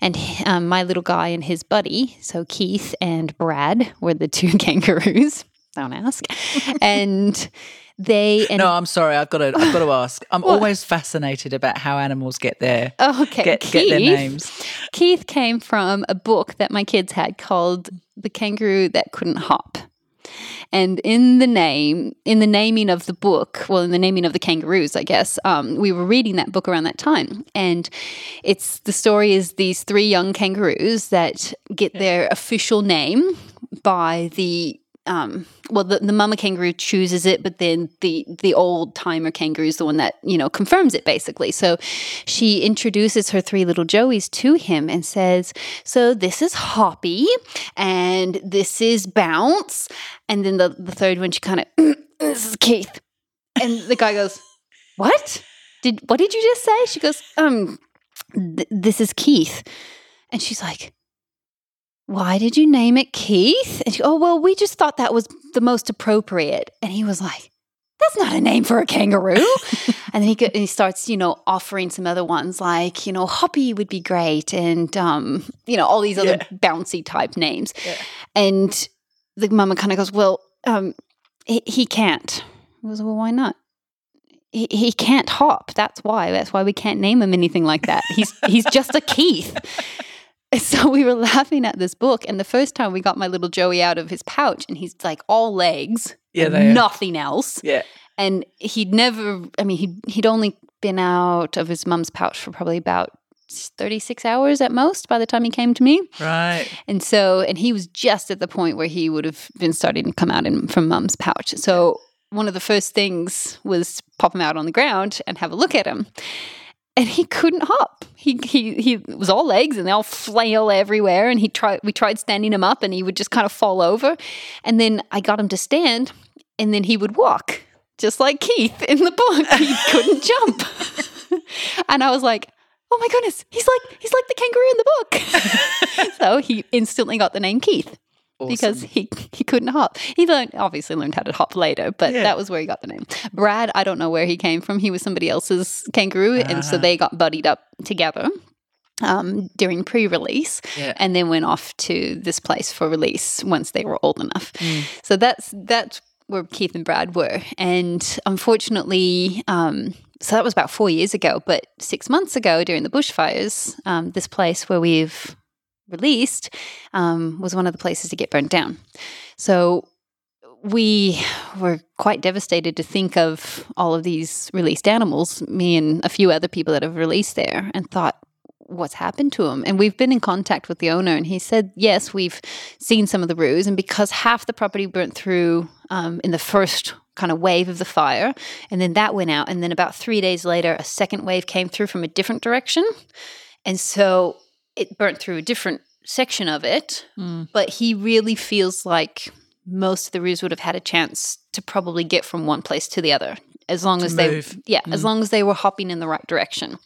And um, my little guy and his buddy, so Keith and Brad, were the two kangaroos. Don't ask. And they and no, I'm sorry. I've got to. I've got to ask. I'm what? always fascinated about how animals get their oh, okay. get, Keith, get their names. Keith came from a book that my kids had called "The Kangaroo That Couldn't Hop," and in the name, in the naming of the book, well, in the naming of the kangaroos, I guess um, we were reading that book around that time, and it's the story is these three young kangaroos that get yeah. their official name by the. Um, well, the, the mama kangaroo chooses it, but then the, the old-timer kangaroo is the one that, you know, confirms it, basically. So she introduces her three little joeys to him and says, so this is Hoppy, and this is Bounce, and then the, the third one, she kind of, mm, this is Keith. And the guy goes, what? Did What did you just say? She goes, um, th- this is Keith. And she's like, why did you name it Keith? And she, oh, well, we just thought that was the most appropriate. And he was like, that's not a name for a kangaroo. And then he, and he starts, you know, offering some other ones like, you know, Hoppy would be great. And, um, you know, all these other yeah. bouncy type names. Yeah. And the mama kind of goes, well, um, he, he can't. I was, well, why not? He, he can't hop. That's why. That's why we can't name him anything like that. He's he's just a Keith. So we were laughing at this book, and the first time we got my little Joey out of his pouch, and he's like all legs, yeah, they nothing are. else. Yeah. And he'd never, I mean, he'd, he'd only been out of his mum's pouch for probably about thirty-six hours at most by the time he came to me. Right. And so, and he was just at the point where he would have been starting to come out in, from mum's pouch. So one of the first things was pop him out on the ground and have a look at him. And he couldn't hop. He he he was all legs, and they all flail everywhere. And he tried. We tried standing him up, and he would just kind of fall over. And then I got him to stand, and then he would walk just like Keith in the book. He couldn't jump. And I was like, "Oh my goodness, he's like he's like the kangaroo in the book." So he instantly got the name Keith. Awesome. Because he, he couldn't hop. He learned, obviously learned how to hop later, but yeah. that was where he got the name. Brad, I don't know where he came from. He was somebody else's kangaroo, uh-huh. and so they got buddied up together um, during pre-release, yeah. and then went off to this place for release once they were old enough. Mm. So that's that's where Keith and Brad were. And unfortunately, um, so that was about four years ago, but six months ago during the bushfires, um, this place where we've released um, was one of the places to get burnt down. So we were quite devastated to think of all of these released animals, me and a few other people that have released there, and thought, what's happened to them? And we've been in contact with the owner, and he said, yes, we've seen some of the roos, and because half the property burnt through um, in the first kind of wave of the fire, and then that went out, and then about three days later, a second wave came through from a different direction, and so it burnt through a different section of it, mm. but he really feels like most of the roos would have had a chance to probably get from one place to the other, as long to as move. they, yeah, mm. as long as they were hopping in the right direction,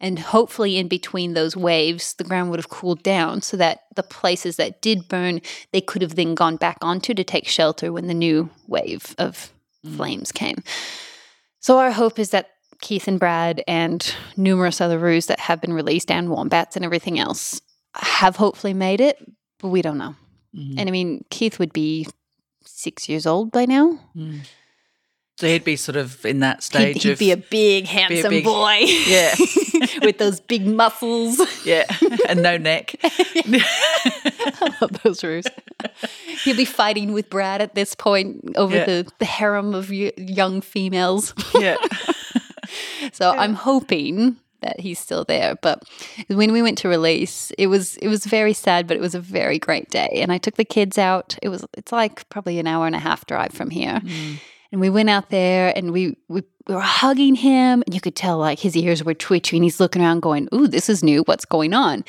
and hopefully in between those waves, the ground would have cooled down so that the places that did burn, they could have then gone back onto to take shelter when the new wave of mm. flames came. So our hope is that Keith and Brad and numerous other roos that have been released and wombats and everything else have hopefully made it, but we don't know. Mm-hmm. And I mean, Keith would be six years old by now. Mm. So he'd be sort of in that stage he'd, he'd of... He'd be a big, handsome a big, boy. Yeah. With those big muscles. Yeah, and no neck. I love those roofs. He'll be fighting with Brad at this point over yeah. the, the harem of young females. Yeah. So yeah. I'm hoping that he's still there. But when we went to release, it was it was very sad, but it was a very great day. And I took the kids out. It was It's like probably an hour and a half drive from here. Mm. And we went out there and we, we, we were hugging him, and you could tell like his ears were twitching. He's looking around going, ooh, this is new. What's going on?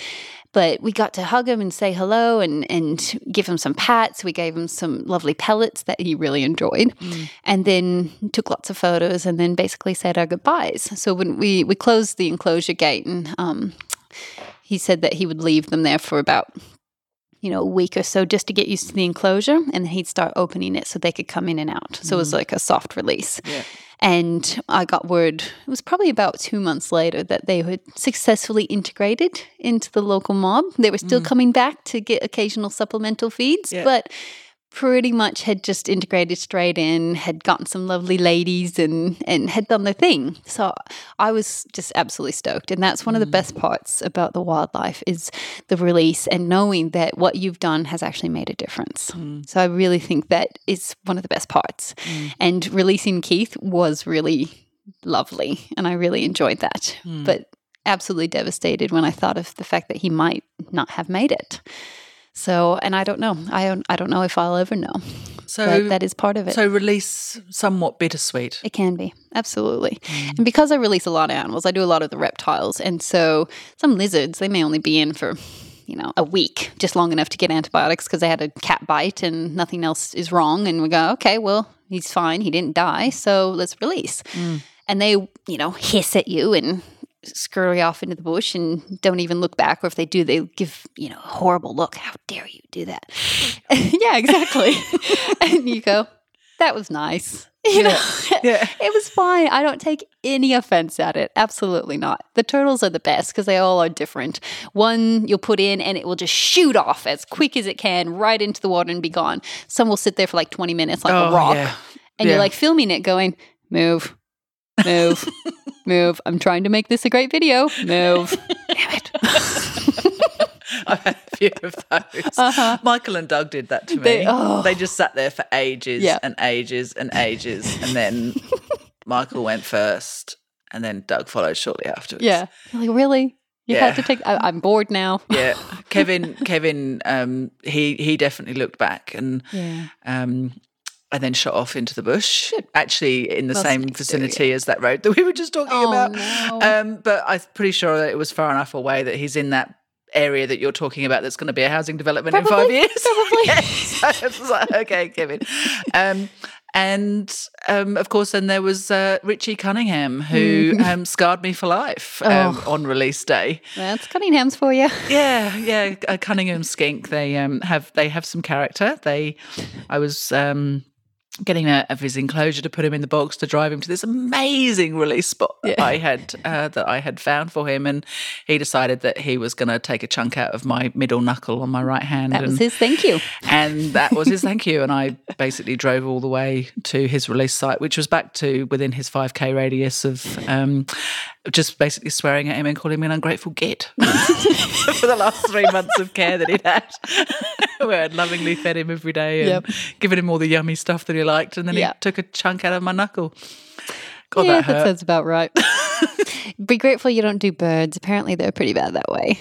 But we got to hug him and say hello and, and give him some pats. We gave him some lovely pellets that he really enjoyed, mm. and then took lots of photos and then basically said our goodbyes. So when we, we closed the enclosure gate, and um, he said that he would leave them there for about – you know, a week or so just to get used to the enclosure, and then he'd start opening it so they could come in and out. So mm. it was like a soft release. Yeah. And I got word, it was probably about two months later, that they had successfully integrated into the local mob. They were still mm. coming back to get occasional supplemental feeds, yeah. but pretty much had just integrated straight in, had gotten some lovely ladies and, and had done their thing. So I was just absolutely stoked. And that's one mm. of the best parts about the wildlife is the release and knowing that what you've done has actually made a difference. Mm. So I really think that is one of the best parts. Mm. And releasing Keith was really lovely, and I really enjoyed that. Mm. But absolutely devastated when I thought of the fact that he might not have made it. So, and I don't know. I don't, I don't know if I'll ever know. So but that is part of it. So release somewhat bittersweet. It can be, absolutely. Mm. And because I release a lot of animals, I do a lot of the reptiles. And so some lizards, they may only be in for, you know, a week, just long enough to get antibiotics because they had a cat bite and nothing else is wrong. And we go, okay, well, he's fine. He didn't die. So let's release. Mm. And they, you know, hiss at you and scurry off into the bush and don't even look back, or if they do, they give, you know, a horrible look. How dare you do that? Yeah, exactly. And you go, that was nice. You yeah. know, yeah. It was fine. I don't take any offense at it. Absolutely not. The turtles are the best because they all are different. One you'll put in and it will just shoot off as quick as it can right into the water and be gone. Some will sit there for like twenty minutes like oh, a rock. Yeah. And yeah. you're like filming it going, move, move. Move. I'm trying to make this a great video. Move. Damn it. I've had a few of those. Uh-huh. Michael and Doug did that to me. They, oh. they just sat there for ages yeah. and ages and ages. And then Michael went first and then Doug followed shortly afterwards. Yeah. Like, really? You yeah. had to take – I'm bored now. Yeah. Kevin, Kevin, um, he, he definitely looked back and yeah. – um, and then shot off into the bush, actually in the Must same vicinity do, yeah. as that road that we were just talking oh, about. No. Um, but I'm pretty sure that it was far enough away that he's in that area that you're talking about that's going to be a housing development probably, in five years. Probably. Yeah, so it was like, okay, Kevin. Um, and, um, of course, then there was uh, Richie Cunningham who mm. um, scarred me for life um, oh. on release day. That's Cunningham's for you. Yeah, yeah, a Cunningham skink. They um, have they have some character. They, I was... Um, getting out of his enclosure to put him in the box to drive him to this amazing release spot that yeah. I had uh, that I had found for him, and he decided that he was going to take a chunk out of my middle knuckle on my right hand. That and, was his thank you. And that was his thank you, and I basically drove all the way to his release site, which was back to within his five K radius of um, just basically swearing at him and calling me an ungrateful git for the last three months of care that he'd had. Where I'd lovingly fed him every day and yep. given him all the yummy stuff that he liked, and then yep. he took a chunk out of my knuckle. God, yeah, that hurt. That sounds about right. Be grateful you don't do birds. Apparently they're pretty bad that way.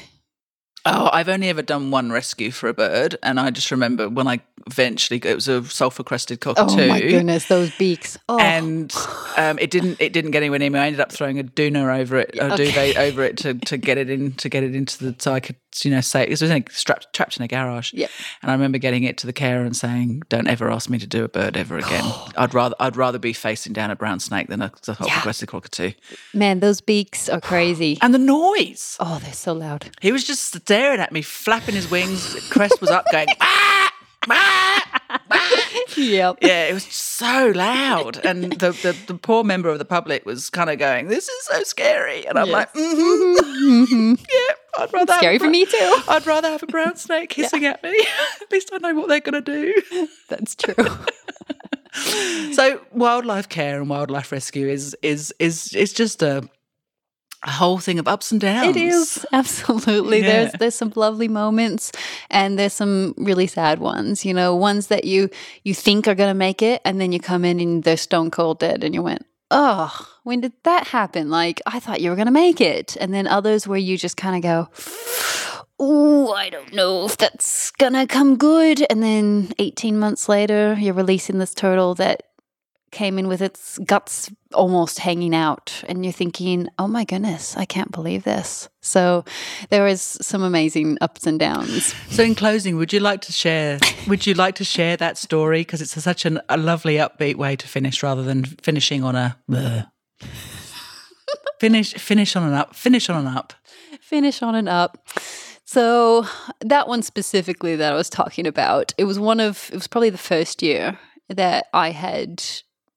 Oh, I've only ever done one rescue for a bird, and I just remember when I eventually it was a sulphur-crested cockatoo. Oh my goodness, those beaks! Oh. And um, it didn't it didn't get anywhere near me. I ended up throwing a doona over it, a okay. duvet over it to, to get it in to get it into the so I could you know say it was like strapped trapped in a garage. Yeah. And I remember getting it to the carer and saying, "Don't ever ask me to do a bird ever again. I'd rather I'd rather be facing down a brown snake than a sulphur-crested yeah. cockatoo." Man, those beaks are crazy, and the noise. Oh, they're so loud. He was just staring at me, flapping his wings. Crest was up, going ah, ah, ah. Yep. Yeah, it was so loud, and the, the the poor member of the public was kind of going, "This is so scary," and I'm yes. like, mm-hmm, mm-hmm. "Yeah, I'd rather scary bra- for me too. I'd rather have a brown snake hissing yeah. at me. At least I know what they're going to do. That's true. So wildlife care and wildlife rescue is is is it's just a, a whole thing of ups and downs. It is, absolutely. Yeah. There's there's some lovely moments and there's some really sad ones. You know, ones that you you think are going to make it, and then you come in and they're stone cold dead, and you went, oh, when did that happen? Like, I thought you were going to make it. And then others where you just kind of go, ooh, I don't know if that's going to come good. And then eighteen months later, you're releasing this turtle that came in with its guts almost hanging out. And you're thinking, oh my goodness, I can't believe this. So there is some amazing ups and downs. So in closing, would you like to share, would you like to share that story? Because it's a, such an, a lovely upbeat way to finish rather than finishing on a, bleh. finish, finish on an up, finish on an up. Finish on an up. So that one specifically that I was talking about, it was one of, it was probably the first year that I had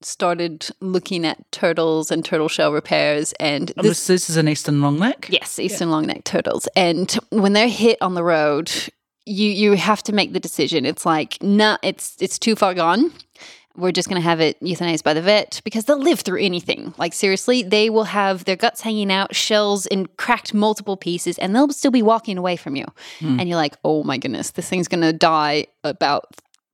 started looking at turtles and turtle shell repairs. And this, oh, this, this is an eastern longneck? Yes, eastern yeah. longneck turtles. And when they're hit on the road, you you have to make the decision. It's like, nah, it's it's too far gone. We're just going to have it euthanized by the vet because they'll live through anything. Like, seriously, they will have their guts hanging out, shells in cracked multiple pieces, and they'll still be walking away from you. Mm. And you're like, oh my goodness, this thing's going to die about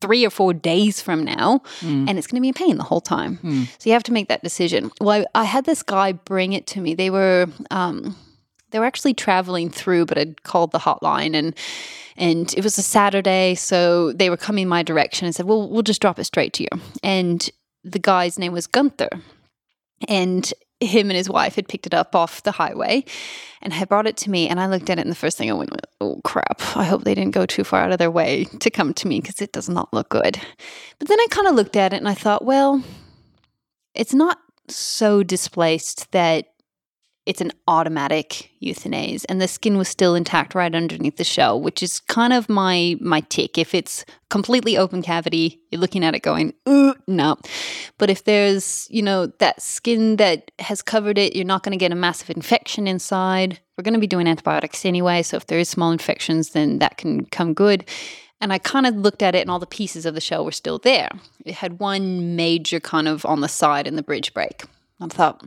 three or four days from now, mm. and it's going to be a pain the whole time. Mm. So you have to make that decision. Well, I, I had this guy bring it to me. They were um, they were actually traveling through, but I'd called the hotline, and and it was a Saturday, so they were coming my direction and said, well, we'll just drop it straight to you. And the guy's name was Gunther, and him and his wife had picked it up off the highway and had brought it to me, and I looked at it, and the first thing I went, oh, crap, I hope they didn't go too far out of their way to come to me because it does not look good. But then I kind of looked at it, and I thought, well, it's not so displaced that it's an automatic euthanasia, and the skin was still intact right underneath the shell, which is kind of my my tick. If it's completely open cavity, you're looking at it going, ooh, no. But if there's, you know, that skin that has covered it, you're not going to get a massive infection inside. We're going to be doing antibiotics anyway, so if there is small infections, then that can come good. And I kind of looked at it, and all the pieces of the shell were still there. It had one major kind of on the side in the bridge break. I thought,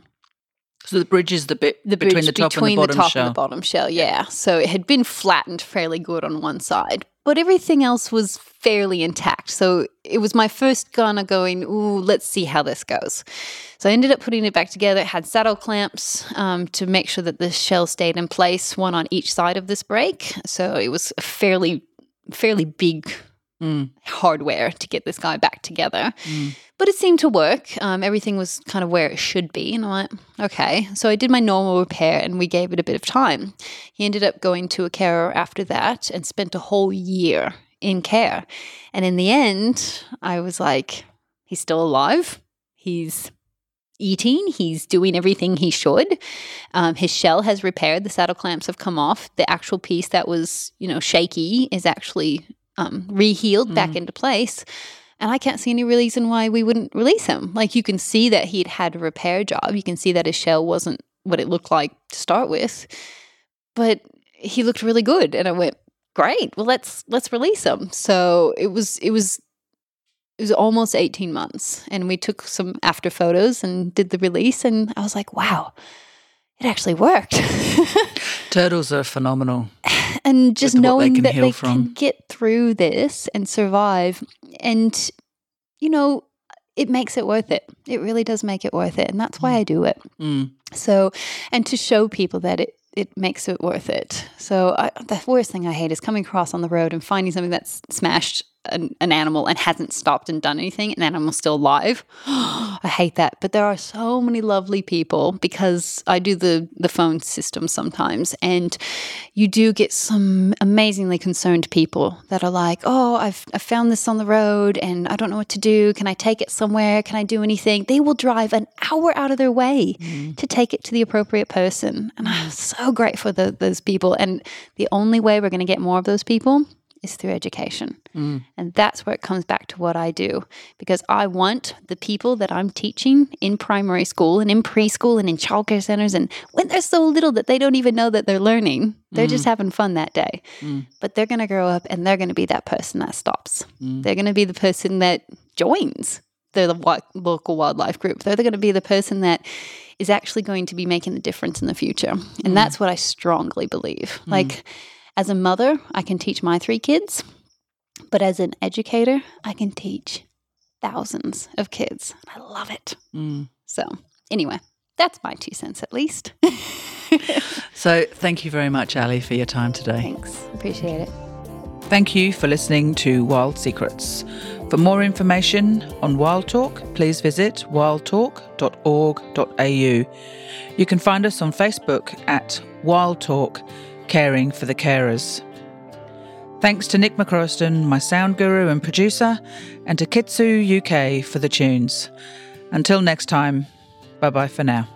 so the bridge is the bit the between the top, between and, the the top and the bottom shell. Yeah. So it had been flattened fairly good on one side, but everything else was fairly intact. So it was my first kind of going, ooh, let's see how this goes. So I ended up putting it back together. It had saddle clamps um, to make sure that the shell stayed in place, one on each side of this break. So it was a fairly, fairly big Mm. hardware to get this guy back together. Mm. But it seemed to work. Um, everything was kind of where it should be. And I'm like, okay. So I did my normal repair, and we gave it a bit of time. He ended up going to a carer after that and spent a whole year in care. And in the end, I was like, he's still alive. He's eating. He's doing everything he should. Um, his shell has repaired. The saddle clamps have come off. The actual piece that was, you know, shaky is actually Um, rehealed mm. back into place, and I can't see any reason why we wouldn't release him. Like, you can see that he'd had a repair job. You can see that his shell wasn't what it looked like to start with, but he looked really good, and I went, great. Well, let's let's release him. So it was it was it was almost eighteen months, and we took some after photos and did the release, and I was like, wow, it actually worked. Turtles are phenomenal. And just knowing that they can get through this and survive, and, you know, it makes it worth it. It really does make it worth it, and that's why I do it. Mm. So, and to show people that it, it makes it worth it. So I, the worst thing I hate is coming across on the road and finding something that's smashed an, an animal and hasn't stopped and done anything, and the animal's still alive. I hate that. But there are so many lovely people, because I do the, the phone system sometimes, and you do get some amazingly concerned people that are like, oh, I've I found this on the road and I don't know what to do. Can I take it somewhere? Can I do anything? They will drive an hour out of their way mm. to take it to the appropriate person. And I'm so grateful for the, those people. And the only way we're going to get more of those people is through education. Mm. And that's where it comes back to what I do, because I want the people that I'm teaching in primary school and in preschool and in childcare centers, and when they're so little that they don't even know that they're learning, they're mm. just having fun that day. Mm. But they're going to grow up and they're going to be that person that stops. Mm. They're going to be the person that joins the local wildlife group. They're going to be the person that is actually going to be making a difference in the future. And mm. that's what I strongly believe. Mm. Like, as a mother, I can teach my three kids, but as an educator, I can teach thousands of kids. I love it. Mm. So anyway, that's my two cents at least. So thank you very much, Ali, for your time today. Thanks. Appreciate it. Thank you for listening to Wild Secrets. For more information on Wild Talk, please visit wild talk dot org dot a u. You can find us on Facebook at Wild Talk, Caring for the Carers. Thanks to Nick McCroston, my sound guru and producer, and to Kitsu U K for the tunes. Until next time, bye-bye for now.